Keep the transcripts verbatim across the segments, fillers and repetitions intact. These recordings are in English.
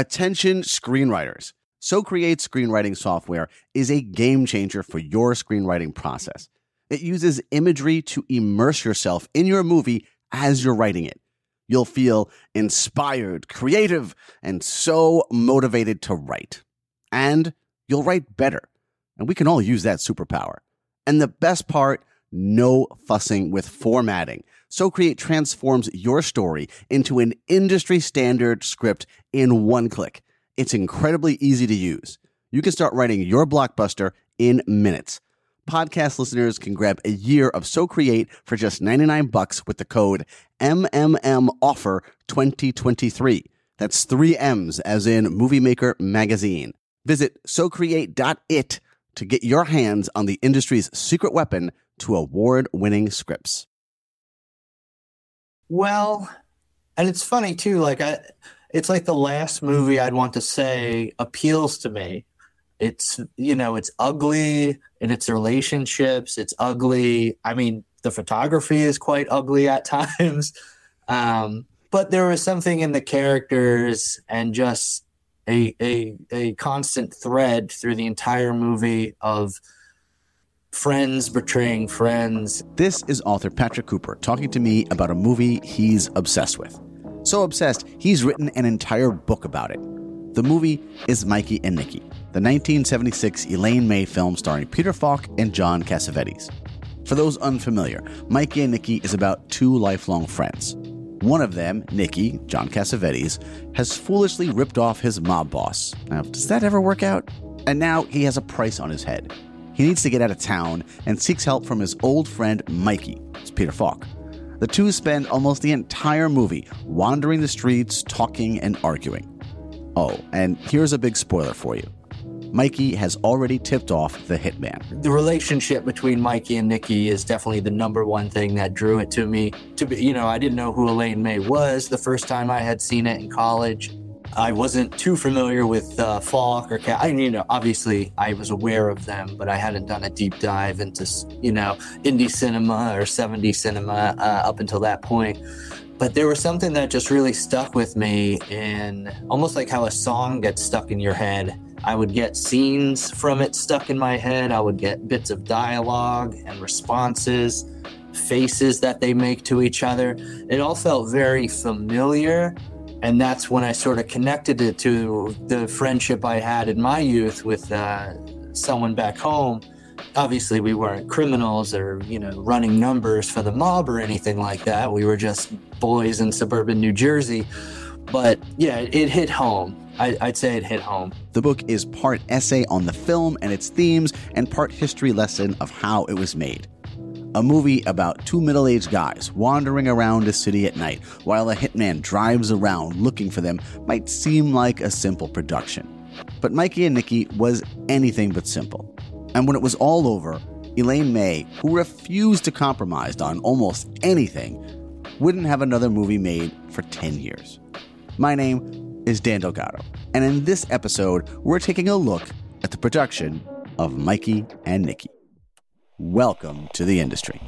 Attention screenwriters. SoCreate's screenwriting software is a game changer for your screenwriting process. It uses imagery to immerse yourself in your movie as you're writing it. You'll feel inspired, creative, and so motivated to write. And you'll write better. And we can all use that superpower. And the best part, no fussing with formatting. SoCreate transforms your story into an industry-standard script in one click. It's incredibly easy to use. You can start writing your blockbuster in minutes. Podcast listeners can grab a year of SoCreate for just ninety-nine bucks with the code M M M offer twenty twenty-three. That's three M's as in Movie Maker Magazine. Visit SoCreate dot I T to get your hands on the industry's secret weapon to award-winning scripts. Well, and it's funny too, like I, it's like the last movie I'd want to say appeals to me. It's, you know, it's ugly in its relationships. It's ugly. I mean, the photography is quite ugly at times. Um, but there was something in the characters and just a, a, a constant thread through the entire movie of friends betraying friends. This is author Patrick Cooper talking to me about a movie he's obsessed with. So obsessed, he's written an entire book about it. The movie is Mikey and Nicky, the nineteen seventy-six Elaine May film starring Peter Falk and John Cassavetes. For those unfamiliar, Mikey and Nicky is about two lifelong friends. One of them, Nicky, John Cassavetes, has foolishly ripped off his mob boss. Now, does that ever work out? And now he has a price on his head. He needs to get out of town and seeks help from his old friend Mikey, it's Peter Falk. The two spend almost the entire movie wandering the streets, talking and arguing. Oh, and here's a big spoiler for you. Mikey has already tipped off the hitman. The relationship between Mikey and Nicky is definitely the number one thing that drew it to me. To be, you know, I didn't know who Elaine May was the first time I had seen it in college. I wasn't too familiar with uh, Falk or Cat. I, you know, obviously I was aware of them, but I hadn't done a deep dive into, you know, indie cinema or seventies cinema uh, up until that point. But there was something that just really stuck with me, in almost like how a song gets stuck in your head. I would get scenes from it stuck in my head. I would get bits of dialogue and responses, faces that they make to each other. It all felt very familiar. And that's when I sort of connected it to the friendship I had in my youth with uh, someone back home. Obviously, we weren't criminals or, you know, running numbers for the mob or anything like that. We were just boys in suburban New Jersey. But yeah, it hit home. I, I'd say it hit home. The book is part essay on the film and its themes and part history lesson of how it was made. A movie about two middle-aged guys wandering around a city at night while a hitman drives around looking for them might seem like a simple production. But Mikey and Nicky was anything but simple. And when it was all over, Elaine May, who refused to compromise on almost anything, wouldn't have another movie made for ten years. My name is Dan Delgado, and in this episode, we're taking a look at the production of Mikey and Nicky. Welcome to the industry.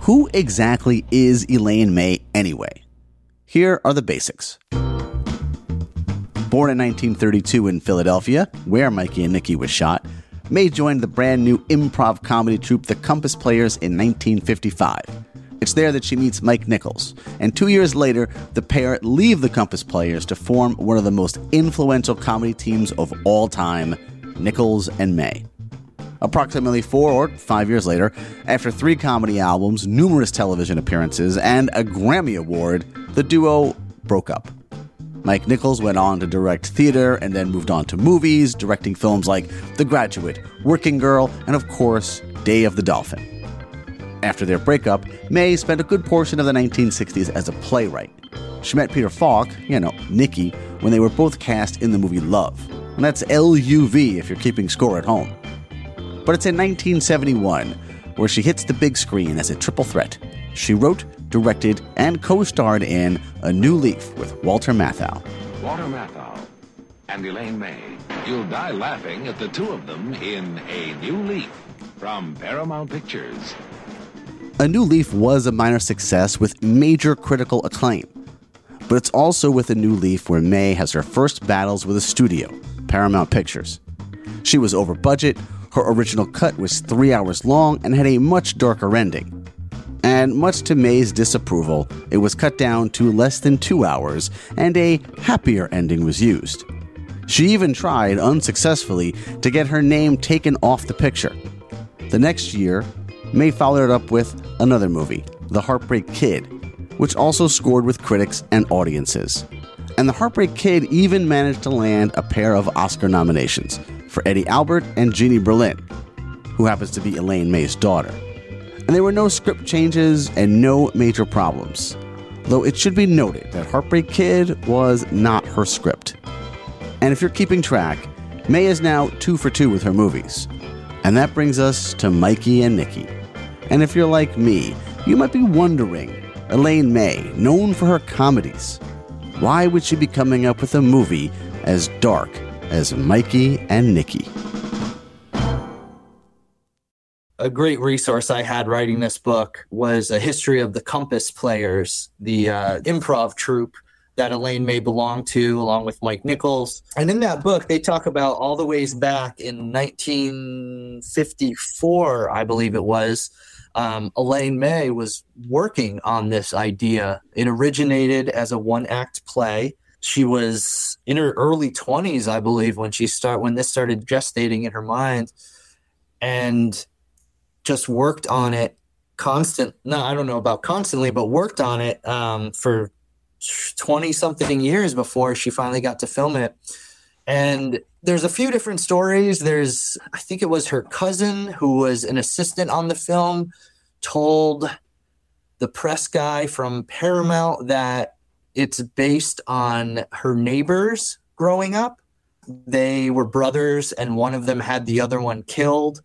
Who exactly is Elaine May anyway? Here are the basics. Born in nineteen thirty-two in Philadelphia, where Mikey and Nicky was shot, May joined the brand new improv comedy troupe The Compass Players in nineteen fifty-five. It's there that she meets Mike Nichols, and two years later, the pair leave The Compass Players to form one of the most influential comedy teams of all time, Nichols and May. Approximately four or five years later, after three comedy albums, numerous television appearances, and a Grammy Award, the duo broke up. Mike Nichols went on to direct theater and then moved on to movies, directing films like The Graduate, Working Girl, and of course, Day of the Dolphin. After their breakup, May spent a good portion of the nineteen sixties as a playwright. She met Peter Falk, you know, Nicky, when they were both cast in the movie Love. And that's L U V if you're keeping score at home. But it's in nineteen seventy-one where she hits the big screen as a triple threat. She wrote, directed, and co-starred in A New Leaf with Walter Matthau. Walter Matthau and Elaine May. You'll die laughing at the two of them in A New Leaf from Paramount Pictures. A New Leaf was a minor success with major critical acclaim. But it's also with A New Leaf where May has her first battles with a studio, Paramount Pictures. She was over budget, her original cut was three hours long and had a much darker ending. And much to May's disapproval, it was cut down to less than two hours and a happier ending was used. She even tried, unsuccessfully, to get her name taken off the picture. The next year, May followed it up with another movie, The Heartbreak Kid, which also scored with critics and audiences. And The Heartbreak Kid even managed to land a pair of Oscar nominations for Eddie Albert and Jeannie Berlin, who happens to be Elaine May's daughter. And there were no script changes and no major problems, though it should be noted that Heartbreak Kid was not her script. And if you're keeping track, May is now two for two with her movies. And that brings us to Mikey and Nicky. And if you're like me, you might be wondering, Elaine May, known for her comedies, why would she be coming up with a movie as dark as Mikey and Nicky? A great resource I had writing this book was a history of the Compass Players, the uh, improv troupe that Elaine May belonged to, along with Mike Nichols. And in that book, they talk about all the ways back in nineteen fifty-four, I believe it was, um, Elaine May was working on this idea. It originated as a one-act play. She was in her early twenties, I believe, when she start when this started gestating in her mind, and just worked on it constant. No, I don't know about constantly, but worked on it um, for twenty-something years before she finally got to film it. And there's a few different stories. There's, I think it was her cousin who was an assistant on the film, told the press guy from Paramount that it's based on her neighbors growing up. They were brothers, and one of them had the other one killed.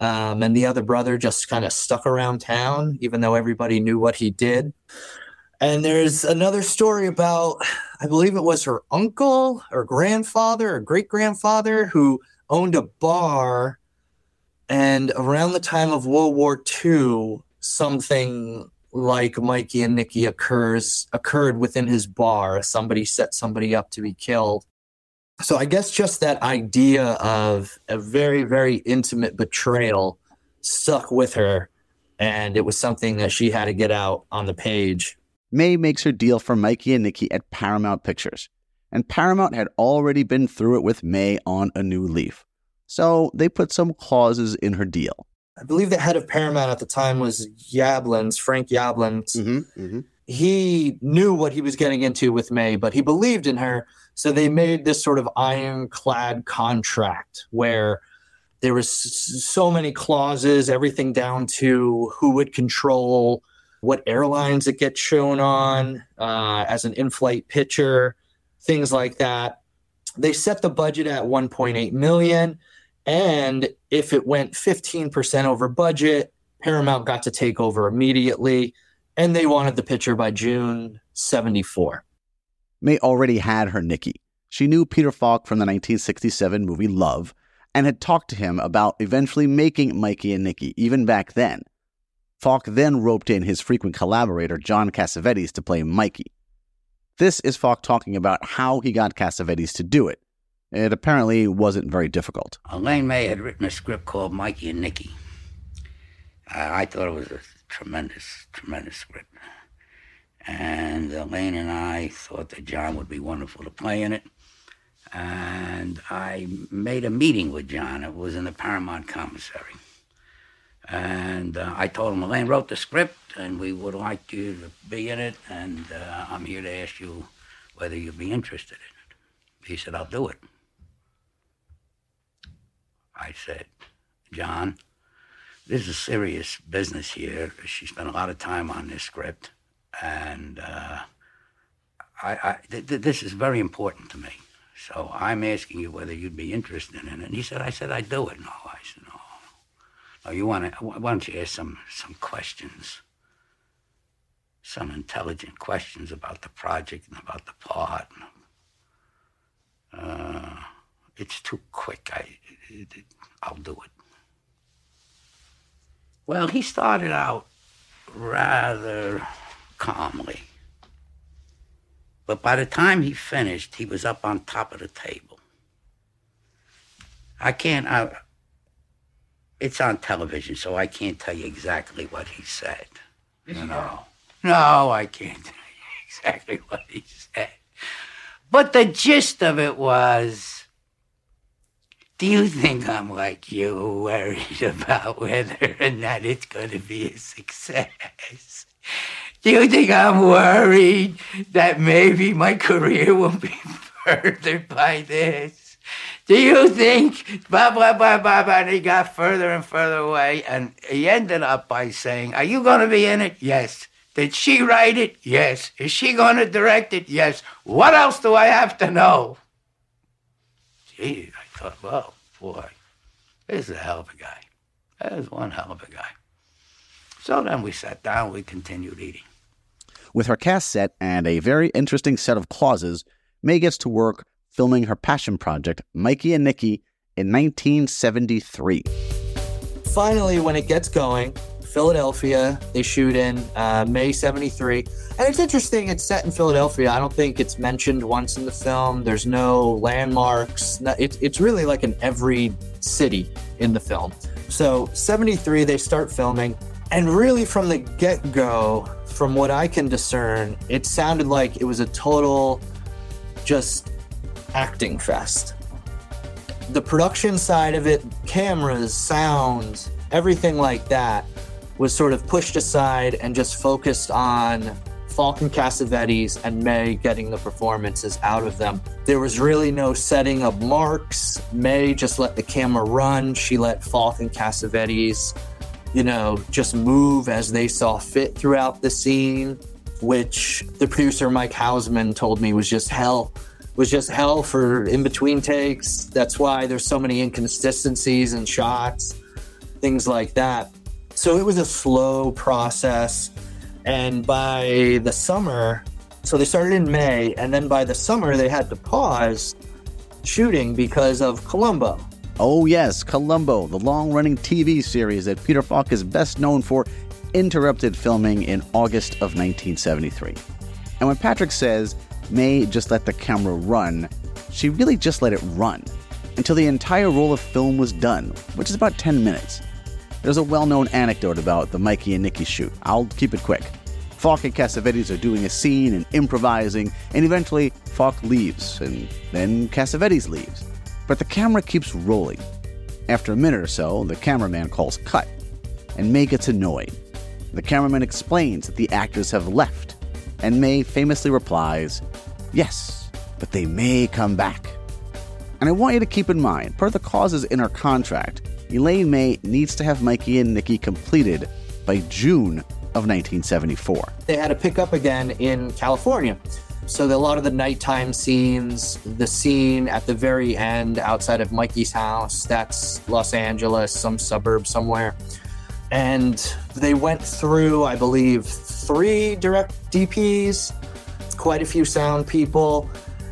Um, and the other brother just kind of stuck around town, even though everybody knew what he did. And there's another story about, I believe it was her uncle or grandfather or great-grandfather who owned a bar. And around the time of World War Two, something like Mikey and Nicky occurs occurred within his bar. Somebody set somebody up to be killed. So I guess just that idea of a very, very intimate betrayal stuck with her. And it was something that she had to get out on the page. May makes her deal for Mikey and Nicky at Paramount Pictures, and Paramount had already been through it with May on A New Leaf, so they put some clauses in her deal. I believe the head of Paramount at the time was Yablans, Frank Yablans. Mm-hmm, mm-hmm. He knew what he was getting into with May, but he believed in her, so they made this sort of ironclad contract where there was so many clauses, everything down to who would control what airlines it gets shown on uh, as an in-flight picture, things like that. They set the budget at one point eight million dollars, and if it went fifteen percent over budget, Paramount got to take over immediately, and they wanted the picture by June seventy-four. May already had her Nicky. She knew Peter Falk from the nineteen sixty-seven movie Love and had talked to him about eventually making Mikey and Nicky, even back then. Falk then roped in his frequent collaborator, John Cassavetes, to play Mikey. This is Falk talking about how he got Cassavetes to do it. It apparently wasn't very difficult. Elaine May had written a script called Mikey and Nicky. I, I thought it was a tremendous, tremendous script. And Elaine and I thought that John would be wonderful to play in it. And I made a meeting with John. It was in the Paramount Commissary. And uh, I told him, Elaine wrote the script, and we would like you to be in it, and uh, I'm here to ask you whether you'd be interested in it. He said, I'll do it. I said, John, this is serious business here. She spent a lot of time on this script, and uh, I, I, th- th- this is very important to me. So I'm asking you whether you'd be interested in it. And he said, I said, I'd do it. No, I said, no. Oh, you want to? Why don't you ask some some questions, some intelligent questions about the project and about the plot? Uh, it's too quick. I, it, it, I'll do it. Well, he started out rather calmly. But by the time he finished, he was up on top of the table. I can't... I, it's on television, so I can't tell you exactly what he said. You know? No, I can't tell you exactly what he said. But the gist of it was, do you think I'm like you, worried about whether or not it's going to be a success? Do you think I'm worried that maybe my career will be furthered by this? Do you think, blah, blah, blah, blah, blah, and he got further and further away, and he ended up by saying, are you going to be in it? Yes. Did she write it? Yes. Is she going to direct it? Yes. What else do I have to know? Gee, I thought, well, boy, this is a hell of a guy. That is one hell of a guy. So then we sat down, we continued eating. With her cast set and a very interesting set of clauses, May gets to work filming her passion project, Mikey and Nicky, in nineteen seventy-three. Finally, when it gets going, Philadelphia, they shoot in uh, May seventy-three. And it's interesting, it's set in Philadelphia. I don't think it's mentioned once in the film. There's no landmarks. It, it's really like in every city in the film. So seventy-three, they start filming. And really from the get-go, from what I can discern, it sounded like it was a total just acting fest. The production side of it, cameras, sound, everything like that was sort of pushed aside and just focused on Falk and Cassavetes and May getting the performances out of them. There was really no setting of marks. May just let the camera run. She let Falk and Cassavetes, you know, just move as they saw fit throughout the scene, which the producer Mike Hausman told me was just hell. was just hell for in-between takes. That's why there's so many inconsistencies in shots, things like that. So it was a slow process. And by the summer, so they started in May, and then by the summer they had to pause shooting because of Columbo. Oh yes, Columbo, the long-running T V series that Peter Falk is best known for, interrupted filming in August of nineteen seventy-three. And when Patrick says May just let the camera run, she really just let it run until the entire roll of film was done, which is about ten minutes. There's a well-known anecdote about the Mikey and Nicky shoot. I'll keep it quick. Falk and Cassavetes are doing a scene and improvising, and eventually Falk leaves, and then Cassavetes leaves. But the camera keeps rolling. After a minute or so, the cameraman calls cut, and May gets annoyed. The cameraman explains that the actors have left, and May famously replies, yes, but they may come back. And I want you to keep in mind, per the clauses in her contract, Elaine May needs to have Mikey and Nicky completed by June of nineteen seventy-four. They had to pick up again in California. So the, a lot of the nighttime scenes, the scene at the very end outside of Mikey's house, that's Los Angeles, some suburb somewhere. And they went through, I believe, three direct D Ps, quite a few sound people.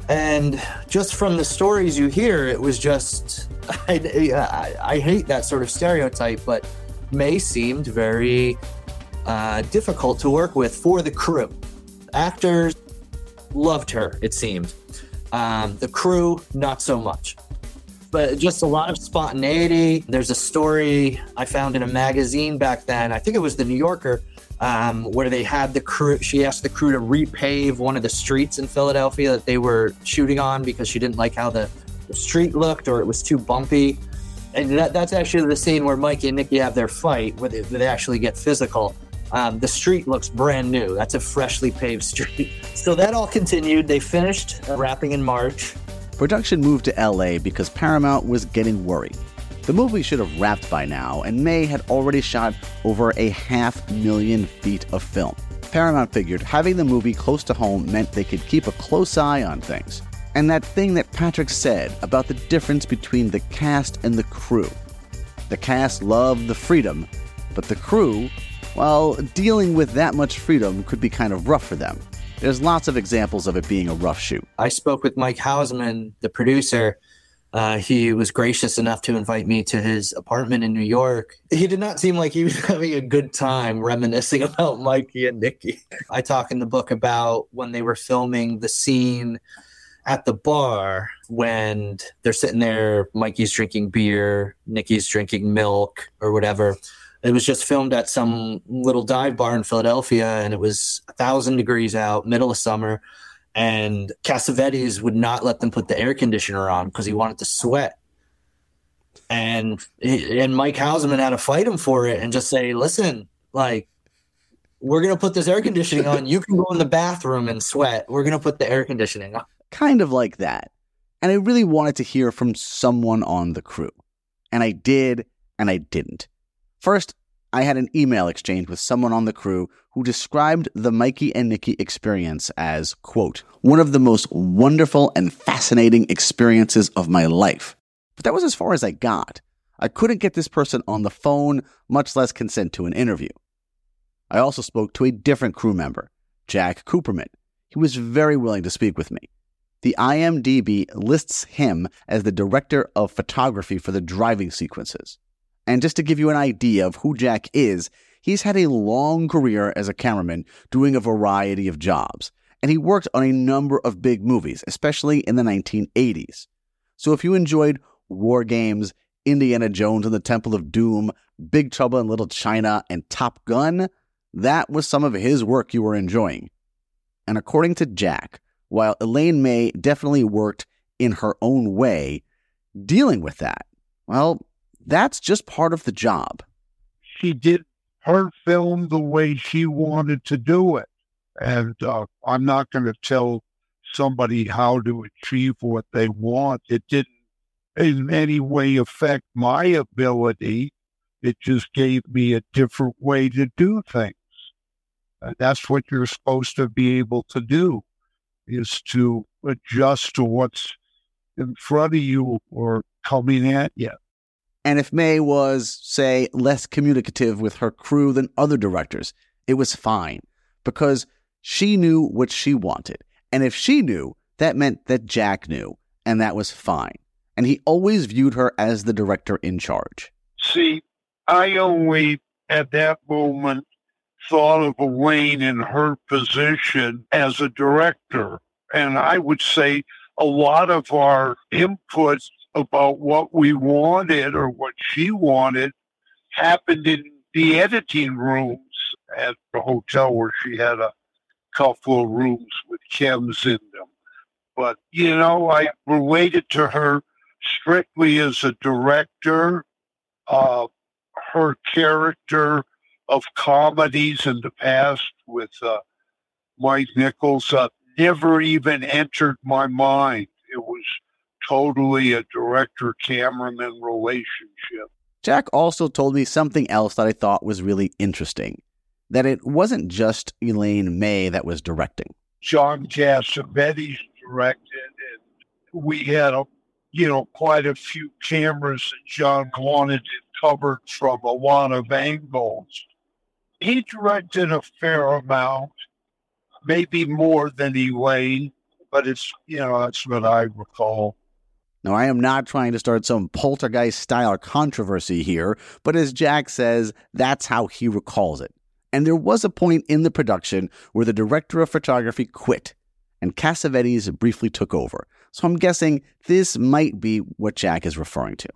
And just from the stories you hear, it was just, I, I, I hate that sort of stereotype, but May seemed very uh, difficult to work with for the crew. Actors loved her, it seemed. Um, the crew, not so much. But just a lot of spontaneity. There's a story I found in a magazine back then, I think it was The New Yorker, um, where they had the crew, she asked the crew to repave one of the streets in Philadelphia that they were shooting on because she didn't like how the, the street looked or it was too bumpy. And that, that's actually the scene where Mikey and Nicky have their fight, where they, where they actually get physical. Um, the street looks brand new. That's a freshly paved street. So that all continued. They finished uh, wrapping in March. Production moved to L A because Paramount was getting worried. The movie should have wrapped by now, and May had already shot over a half million feet of film. Paramount figured having the movie close to home meant they could keep a close eye on things. And that thing that Patrick said about the difference between the cast and the crew. The cast loved the freedom, but the crew, well, dealing with that much freedom could be kind of rough for them. There's lots of examples of it being a rough shoot. I spoke with Mike Hausman, the producer, Uh, he was gracious enough to invite me to his apartment in New York. He did not seem like he was having a good time reminiscing about Mikey and Nicky. I talk in the book about when they were filming the scene at the bar when they're sitting there, Mikey's drinking beer, Nicky's drinking milk or whatever. It was just filmed at some little dive bar in Philadelphia, and it was a thousand degrees out, middle of summer. And Cassavetes would not let them put the air conditioner on because he wanted to sweat. And and Mike Hausman had to fight him for it and just say, listen, like, we're going to put this air conditioning on. You can go in the bathroom and sweat. We're going to put the air conditioning on. Kind of like that. And I really wanted to hear from someone on the crew. And I did, and I didn't. First, I had an email exchange with someone on the crew who described the Mikey and Nicky experience as, quote, one of the most wonderful and fascinating experiences of my life. But that was as far as I got. I couldn't get this person on the phone, much less consent to an interview. I also spoke to a different crew member, Jack Cooperman. He was very willing to speak with me. The I M D B lists him as the director of photography for the driving sequences. And just to give you an idea of who Jack is, he's had a long career as a cameraman doing a variety of jobs. And he worked on a number of big movies, especially in the nineteen eighties. So if you enjoyed War Games, Indiana Jones and the Temple of Doom, Big Trouble in Little China, and Top Gun, that was some of his work you were enjoying. And according to Jack, while Elaine May definitely worked in her own way, dealing with that, well, that's just part of the job. She did her film the way she wanted to do it. And uh, I'm not going to tell somebody how to achieve what they want. It didn't in any way affect my ability. It just gave me a different way to do things. And that's what you're supposed to be able to do, is to adjust to what's in front of you or coming at you. And if May was, say, less communicative with her crew than other directors, it was fine because she knew what she wanted. And if she knew, that meant that Jack knew, and that was fine. And he always viewed her as the director in charge. See, I only, at that moment, thought of Elaine in her position as a director. And I would say a lot of our inputs about what we wanted or what she wanted happened in the editing rooms at the hotel where she had a couple of rooms with chems in them. But, you know, I related to her strictly as a director. Uh, her character of comedies in the past with uh, Mike Nichols uh, never even entered my mind. It was totally a director-cameraman relationship. Jack also told me something else that I thought was really interesting, that it wasn't just Elaine May that was directing. John Cassavetes directed, and we had, a, you know, quite a few cameras that John wanted it covered from a lot of angles. He directed a fair amount, maybe more than Elaine, but it's, you know, that's what I recall. Now, I am not trying to start some poltergeist-style controversy here, but as Jack says, that's how he recalls it. And there was a point in the production where the director of photography quit, and Cassavetes briefly took over. So I'm guessing this might be what Jack is referring to.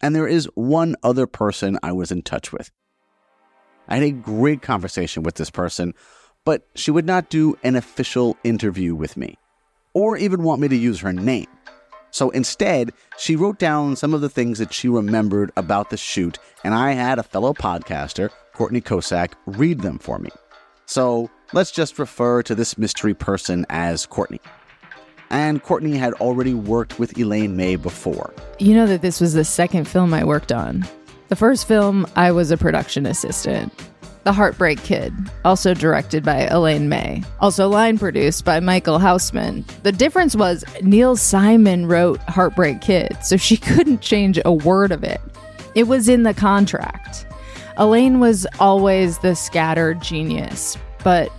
And there is one other person I was in touch with. I had a great conversation with this person, but she would not do an official interview with me, or even want me to use her name. So instead, she wrote down some of the things that she remembered about the shoot, and I had a fellow podcaster, Courtney Kocak, read them for me. So let's just refer to this mystery person as Courtney. And Courtney had already worked with Elaine May before. You know that this was the second film I worked on. The first film, I was a production assistant. The Heartbreak Kid, also directed by Elaine May, also line produced by Michael Hausman. The difference was Neil Simon wrote Heartbreak Kid, so she couldn't change a word of it. It was in the contract. Elaine was always the scattered genius, but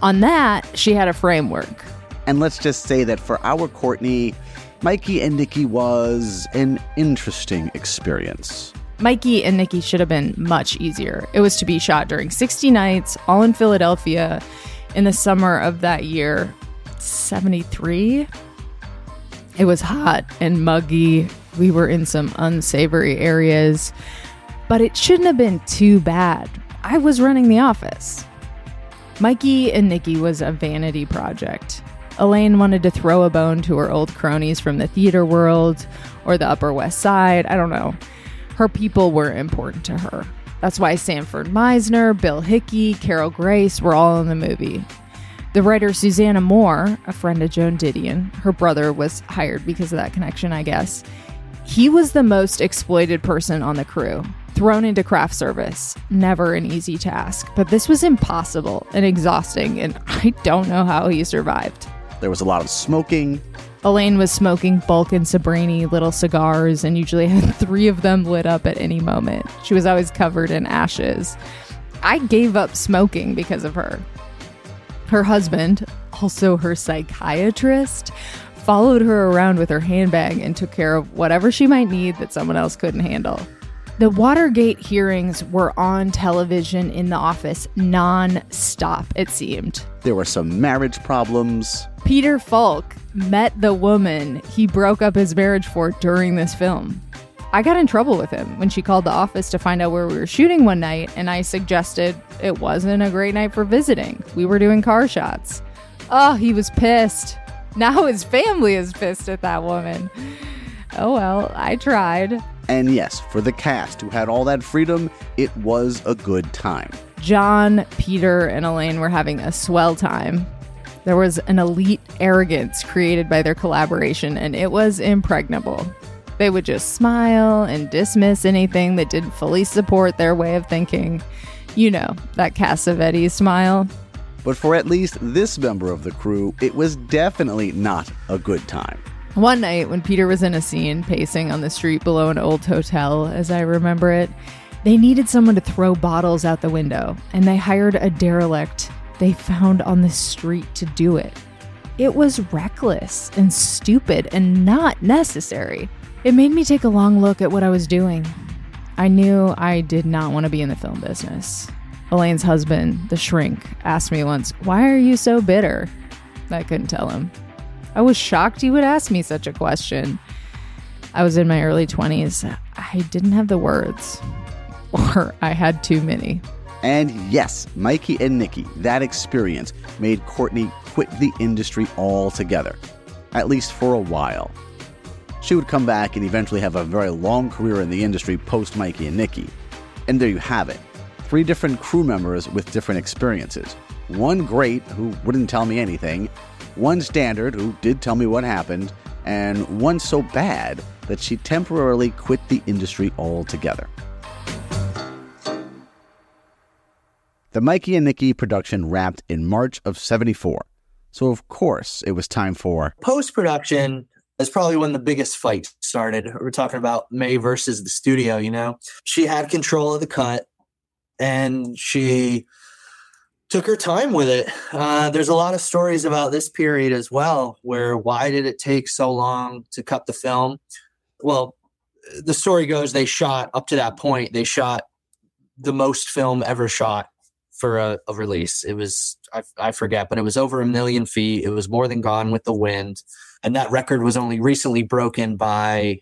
on that, she had a framework. And let's just say that for our Courtney, Mikey and Nicky was an interesting experience. Mikey and Nicky should have been much easier. It was to be shot during sixty nights, all in Philadelphia, in the summer of that year, seventy-three. It was hot and muggy. We were in some unsavory areas, but it shouldn't have been too bad. I was running the office. Mikey and Nicky was a vanity project. Elaine wanted to throw a bone to her old cronies from the theater world or the Upper West Side. I don't know. Her people were important to her. That's why Sanford Meisner, Bill Hickey, Carol Grace were all in the movie. The writer Susanna Moore, a friend of Joan Didion, her brother was hired because of that connection, I guess. He was the most exploited person on the crew, thrown into craft service. Never an easy task, but this was impossible and exhausting, and I don't know how he survived. There was a lot of smoking. Elaine was smoking Bulk and Sabrini little cigars and usually had three of them lit up at any moment. She was always covered in ashes. I gave up smoking because of her. Her husband, also her psychiatrist, followed her around with her handbag and took care of whatever she might need that someone else couldn't handle. The Watergate hearings were on television in the office non-stop, it seemed. There were some marriage problems. Peter Falk met the woman he broke up his marriage for during this film. I got in trouble with him when she called the office to find out where we were shooting one night, and I suggested it wasn't a great night for visiting. We were doing car shots. Oh, he was pissed. Now his family is pissed at that woman. Oh well, I tried. And yes, for the cast who had all that freedom, it was a good time. John, Peter, and Elaine were having a swell time. There was an elite arrogance created by their collaboration, and it was impregnable. They would just smile and dismiss anything that didn't fully support their way of thinking. You know, that Cassavetes smile. But for at least this member of the crew, it was definitely not a good time. One night when Peter was in a scene pacing on the street below an old hotel, as I remember it, they needed someone to throw bottles out the window, and they hired a derelict they found on the street to do it. It was reckless and stupid and not necessary. It made me take a long look at what I was doing. I knew I did not want to be in the film business. Elaine's husband, the shrink, asked me once, "Why are you so bitter?" I couldn't tell him. I was shocked he would ask me such a question. I was in my early twenties. I didn't have the words. Or I had too many. And yes, Mikey and Nicky, that experience made Courtney quit the industry altogether. At least for a while. She would come back and eventually have a very long career in the industry post Mikey and Nicky. And there you have it. Three different crew members with different experiences. One great, who wouldn't tell me anything. One standard, who did tell me what happened, and one so bad that she temporarily quit the industry altogether. The Mikey and Nicky production wrapped in March of seventy-four, so of course it was time for... Post-production is probably when the biggest fight started. We're talking about May versus the studio, you know? She had control of the cut, and she... took her time with it. Uh, there's a lot of stories about this period as well, where why did it take so long to cut the film? Well, the story goes they shot up to that point. They shot the most film ever shot for a, a release. It was, I, I forget, but it was over a million feet. It was more than Gone with the Wind. And that record was only recently broken by,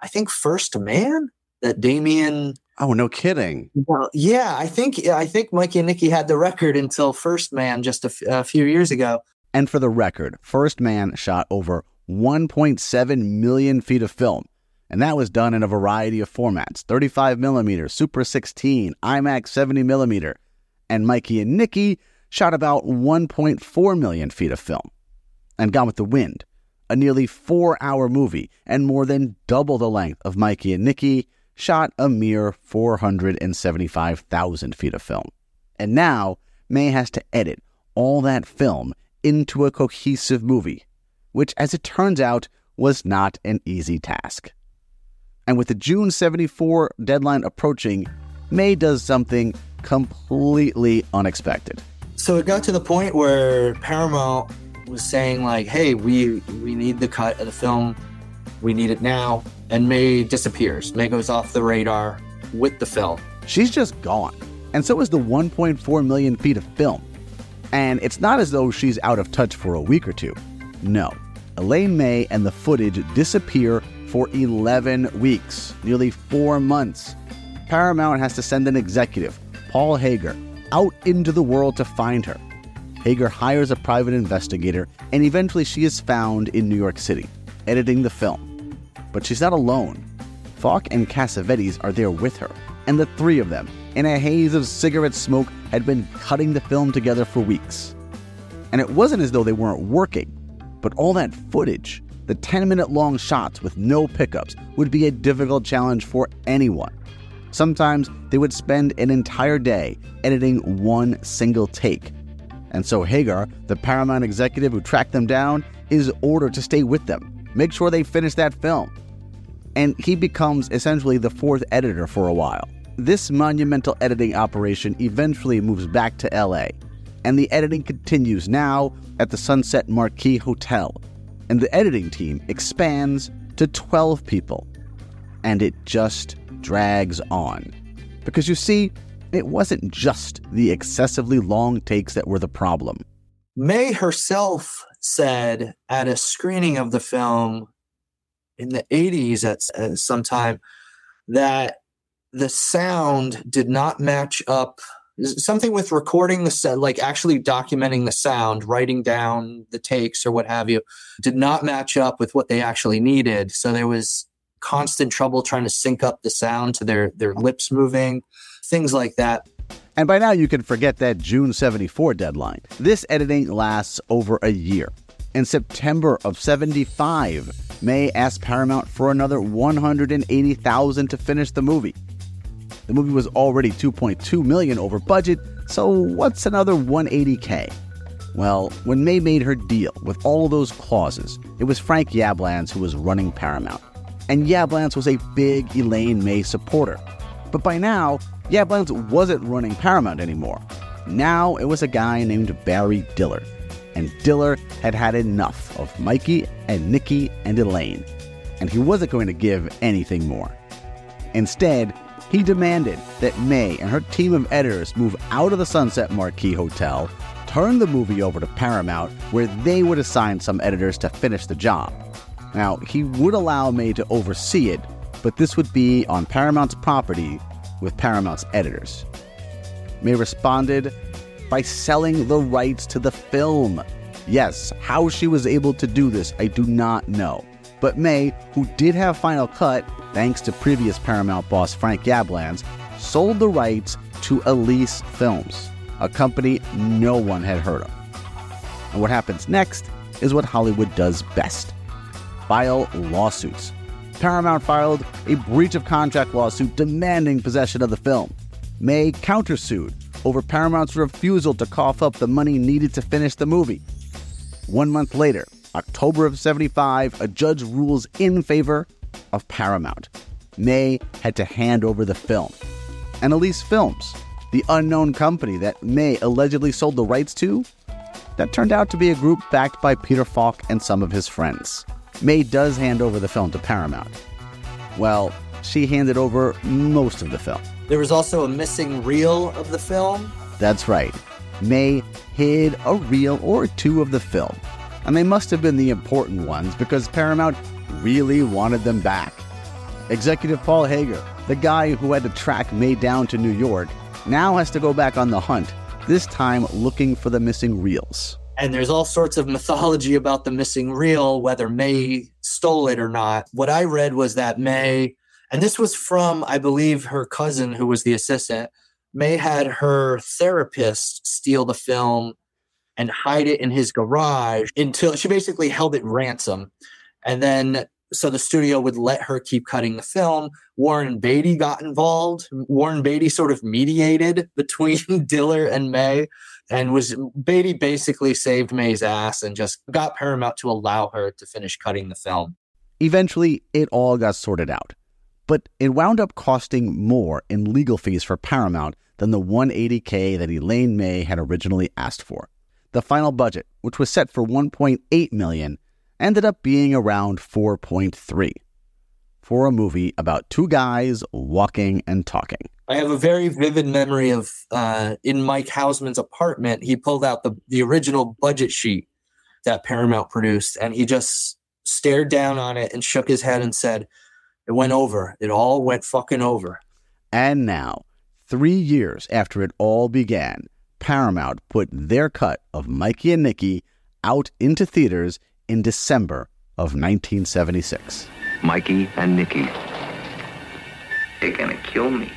I think, First Man, that Damien... Oh, no kidding. Well, yeah, I think I think Mikey and Nicky had the record until First Man just a, f- a few years ago. And for the record, First Man shot over one point seven million feet of film. And that was done in a variety of formats, thirty-five millimeter, Super sixteen, IMAX seventy millimeter. And Mikey and Nicky shot about one point four million feet of film. And Gone with the Wind, a nearly four-hour movie and more than double the length of Mikey and Nicky, shot a mere four hundred seventy-five thousand feet of film. And now, May has to edit all that film into a cohesive movie, which, as it turns out, was not an easy task. And with the June seventy-four deadline approaching, May does something completely unexpected. So it got to the point where Paramount was saying, like, hey, we we need the cut of the film we need it now, and May disappears. May goes off the radar with the film. She's just gone, and so is the one point four million feet of film. And it's not as though she's out of touch for a week or two. No, Elaine May and the footage disappear for eleven weeks, nearly four months. Paramount has to send an executive, Paul Hager, out into the world to find her. Hager hires a private investigator, and eventually she is found in New York City, editing the film. But she's not alone. Falk and Cassavetes are there with her, and the three of them, in a haze of cigarette smoke, had been cutting the film together for weeks. And it wasn't as though they weren't working, but all that footage, the ten-minute long shots with no pickups, would be a difficult challenge for anyone. Sometimes they would spend an entire day editing one single take. And so Hagar, the Paramount executive who tracked them down, is ordered to stay with them, make sure they finish that film. And he becomes essentially the fourth editor for a while. This monumental editing operation eventually moves back to L A, and the editing continues now at the Sunset Marquis Hotel, and the editing team expands to twelve people. And it just drags on. Because you see, it wasn't just the excessively long takes that were the problem. May herself said at a screening of the film in the eighties at uh, some time that the sound did not match up. Something with recording the set, like actually documenting the sound, writing down the takes or what have you, did not match up with what they actually needed. So there was constant trouble trying to sync up the sound to their, their lips moving, things like that. And by now you can forget that June seventy-four deadline. This editing lasts over a year. In September of seventy-five, May asked Paramount for another one hundred eighty thousand dollars to finish the movie. The movie was already two point two million dollars over budget, so what's another one hundred eighty thousand dollars? Well, when May made her deal with all of those clauses, it was Frank Yablans who was running Paramount. And Yablans was a big Elaine May supporter. But by now, Yablans wasn't running Paramount anymore. Now it was a guy named Barry Diller. And Diller had had enough of Mikey and Nicky and Elaine. And he wasn't going to give anything more. Instead, he demanded that May and her team of editors move out of the Sunset Marquis Hotel, turn the movie over to Paramount, where they would assign some editors to finish the job. Now, he would allow May to oversee it, but this would be on Paramount's property with Paramount's editors. May responded by selling the rights to the film. Yes, how she was able to do this, I do not know. But May, who did have Final Cut, thanks to previous Paramount boss Frank Yablans, sold the rights to Elise Films, a company no one had heard of. And what happens next is what Hollywood does best. File lawsuits. Paramount filed a breach of contract lawsuit demanding possession of the film. May countersued over Paramount's refusal to cough up the money needed to finish the movie. One month later, October of seventy-five, a judge rules in favor of Paramount. May had to hand over the film. And Elise Films, the unknown company that May allegedly sold the rights to, that turned out to be a group backed by Peter Falk and some of his friends. May does hand over the film to Paramount. Well, she handed over most of the film. There was also a missing reel of the film. That's right. May hid a reel or two of the film. And they must have been the important ones because Paramount really wanted them back. Executive Paul Hager, the guy who had to track May down to New York, now has to go back on the hunt, this time looking for the missing reels. And there's all sorts of mythology about the missing reel, whether May stole it or not. What I read was that May, and this was from, I believe, her cousin who was the assistant, May had her therapist steal the film and hide it in his garage until she basically held it ransom. And then, so the studio would let her keep cutting the film. Warren Beatty got involved. Warren Beatty sort of mediated between Diller and May. And was Beatty basically saved May's ass and just got Paramount to allow her to finish cutting the film. Eventually, it all got sorted out. But it wound up costing more in legal fees for Paramount than the one hundred eighty thousand dollars that Elaine May had originally asked for. The final budget, which was set for one point eight million dollars, ended up being around four point three for a movie about two guys walking and talking. I have a very vivid memory of uh, in Mike Hausman's apartment, he pulled out the, the original budget sheet that Paramount produced, and he just stared down on it and shook his head and said, it went over. It all went fucking over. And now, three years after it all began, Paramount put their cut of Mikey and Nicky out into theaters in December of nineteen seventy-six. Mikey and Nicky. They're gonna kill me.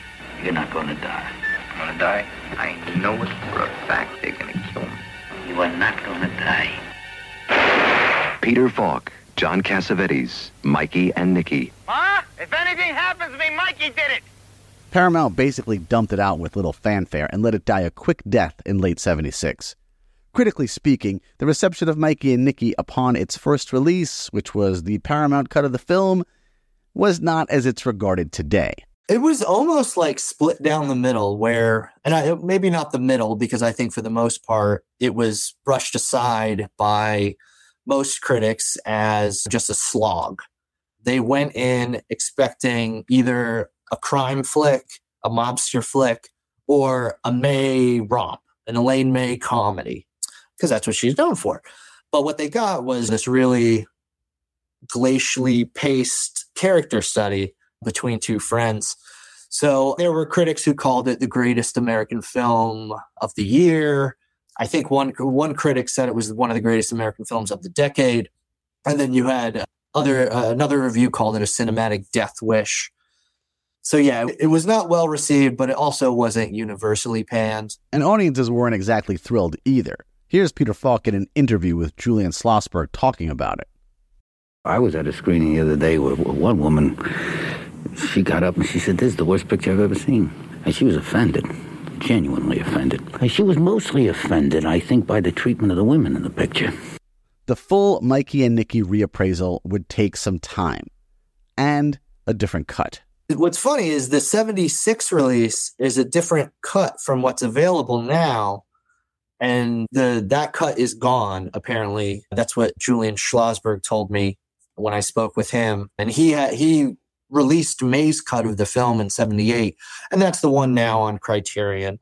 You're not gonna die. I'm gonna die? I know it for a fact they're gonna kill me. You are not gonna die. Peter Falk, John Cassavetes, Mikey and Nicky. Ma, if anything happens to me, Mikey did it! Paramount basically dumped it out with little fanfare and let it die a quick death in late seventy-six. Critically speaking, the reception of Mikey and Nicky upon its first release, which was the Paramount cut of the film, was not as it's regarded today. It was almost like split down the middle where, and I, maybe not the middle, because I think for the most part, it was brushed aside by most critics as just a slog. They went in expecting either a crime flick, a mobster flick, or a May romp, an Elaine May comedy, because that's what she's known for. But what they got was this really glacially paced character study between two friends. So there were critics who called it the greatest American film of the year. I think one one critic said it was one of the greatest American films of the decade. And then you had other uh, another review called it a cinematic death wish. So yeah, it was not well received, but it also wasn't universally panned. And audiences weren't exactly thrilled either. Here's Peter Falk in an interview with Julian Schlossberg talking about it. I was at a screening the other day with one woman. She got up and she said, this is the worst picture I've ever seen. And she was offended, genuinely offended. And she was mostly offended, I think, by the treatment of the women in the picture. The full Mikey and Nicky reappraisal would take some time and a different cut. What's funny is the seventy-six release is a different cut from what's available now. And the that cut is gone, apparently. That's what Julian Schlossberg told me when I spoke with him. And he had, he released May's cut of the film in seventy-eight, and that's the one now on Criterion.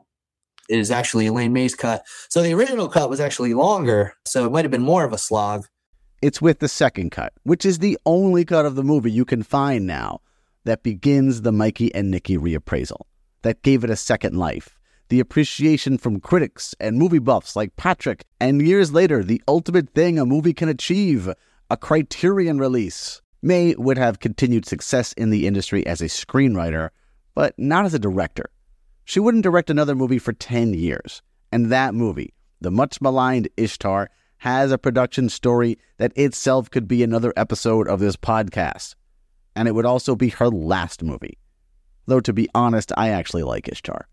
It is actually Elaine May's cut. So the original cut was actually longer, so it might have been more of a slog. It's with the second cut, which is the only cut of the movie you can find now, that begins the Mikey and Nicky reappraisal, that gave it a second life, the appreciation from critics and movie buffs like Patrick, and years later, the ultimate thing a movie can achieve, a Criterion release. May would have continued success in the industry as a screenwriter, but not as a director. She wouldn't direct another movie for ten years. And that movie, the much-maligned Ishtar, has a production story that itself could be another episode of this podcast. And it would also be her last movie. Though, to be honest, I actually like Ishtar.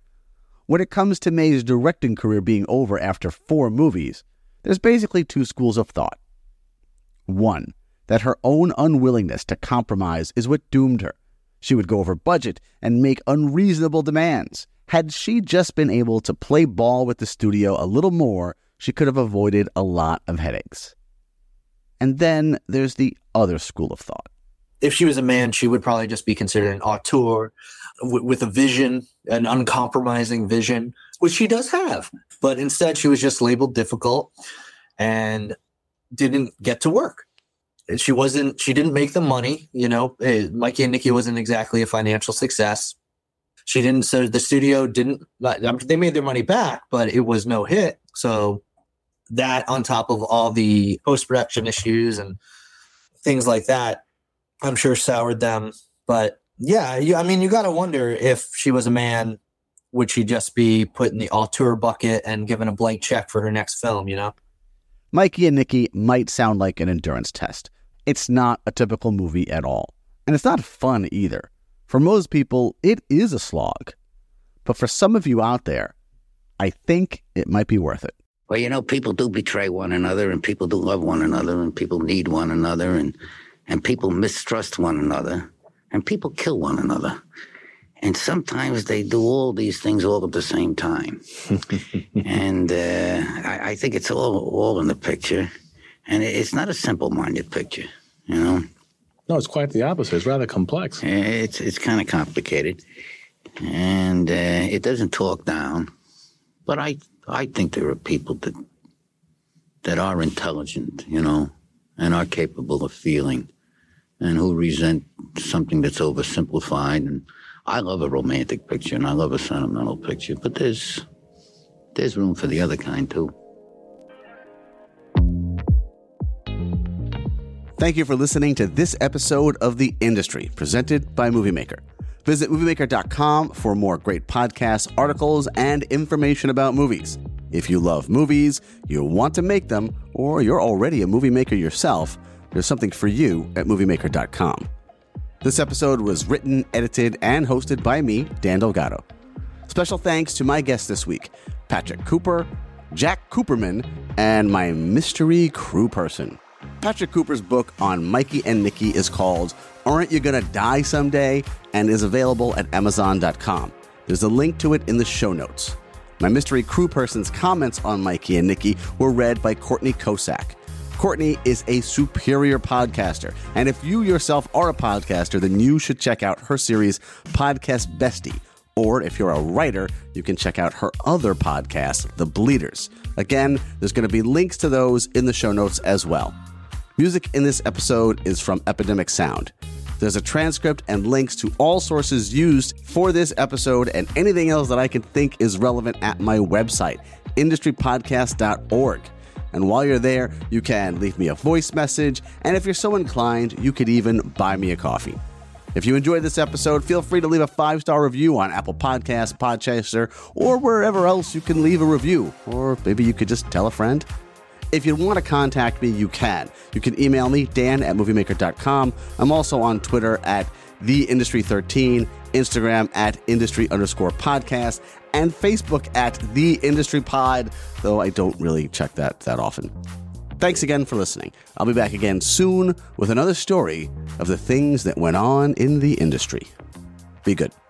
When it comes to May's directing career being over after four movies, there's basically two schools of thought. One, that her own unwillingness to compromise is what doomed her. She would go over budget and make unreasonable demands. Had she just been able to play ball with the studio a little more, she could have avoided a lot of headaches. And then there's the other school of thought. If she was a man, she would probably just be considered an auteur w- with a vision, an uncompromising vision, which she does have. But instead, she was just labeled difficult and didn't get to work. She wasn't, she didn't make the money, you know, Mikey and Nicky wasn't exactly a financial success. She didn't, so the studio didn't, they made their money back, but it was no hit. So that on top of all the post-production issues and things like that, I'm sure soured them. But yeah, you, I mean, you got to wonder if she was a man, would she just be put in the auteur bucket and given a blank check for her next film, you know? Mikey and Nicky might sound like an endurance test. It's not a typical movie at all. And it's not fun either. For most people, it is a slog. But for some of you out there, I think it might be worth it. Well, you know, people do betray one another, and people do love one another, and people need one another, and, and people mistrust one another, and people kill one another. And sometimes they do all these things all at the same time. and uh, I, I think it's all all in the picture. And it's not a simple-minded picture, you know. No, it's quite the opposite. It's rather complex. It's it's kind of complicated, and uh, it doesn't talk down. But I I think there are people that that are intelligent, you know, and are capable of feeling, and who resent something that's oversimplified. And I love a romantic picture, and I love a sentimental picture. But there's there's room for the other kind too. Thank you for listening to this episode of The Industry, presented by Movie Maker. Visit movie maker dot com for more great podcasts, articles, and information about movies. If you love movies, you want to make them, or you're already a movie maker yourself, there's something for you at movie maker dot com. This episode was written, edited, and hosted by me, Dan Delgado. Special thanks to my guests this week, Patrick Cooper, Jack Cooperman, and my mystery crew person. Patrick Cooper's book on Mikey and Nicky is called Aren't You Gonna Die Someday? And is available at amazon dot com. There's a link to it in the show notes. My mystery crew person's comments on Mikey and Nicky were read by Courtney Kocak. Courtney is a superior podcaster, and if you yourself are a podcaster, then you should check out her series Podcast Bestie. Or if you're a writer, you can check out her other podcast, The Bleeders. Again, there's going to be links to those in the show notes as well. Music in this episode is from Epidemic Sound. There's a transcript and links to all sources used for this episode and anything else that I can think is relevant at my website, industry podcast dot org. And while you're there, you can leave me a voice message, and if you're so inclined, you could even buy me a coffee. If you enjoyed this episode, feel free to leave a five-star review on Apple Podcasts, Podchaser, or wherever else you can leave a review. Or maybe you could just tell a friend. If you want to contact me, you can. You can email me, dan at movie maker dot com. I'm also on Twitter at the industry thirteen, Instagram at industry underscore podcast, and Facebook at the industry pod, though I don't really check that that often. Thanks again for listening. I'll be back again soon with another story of the things that went on in the industry. Be good.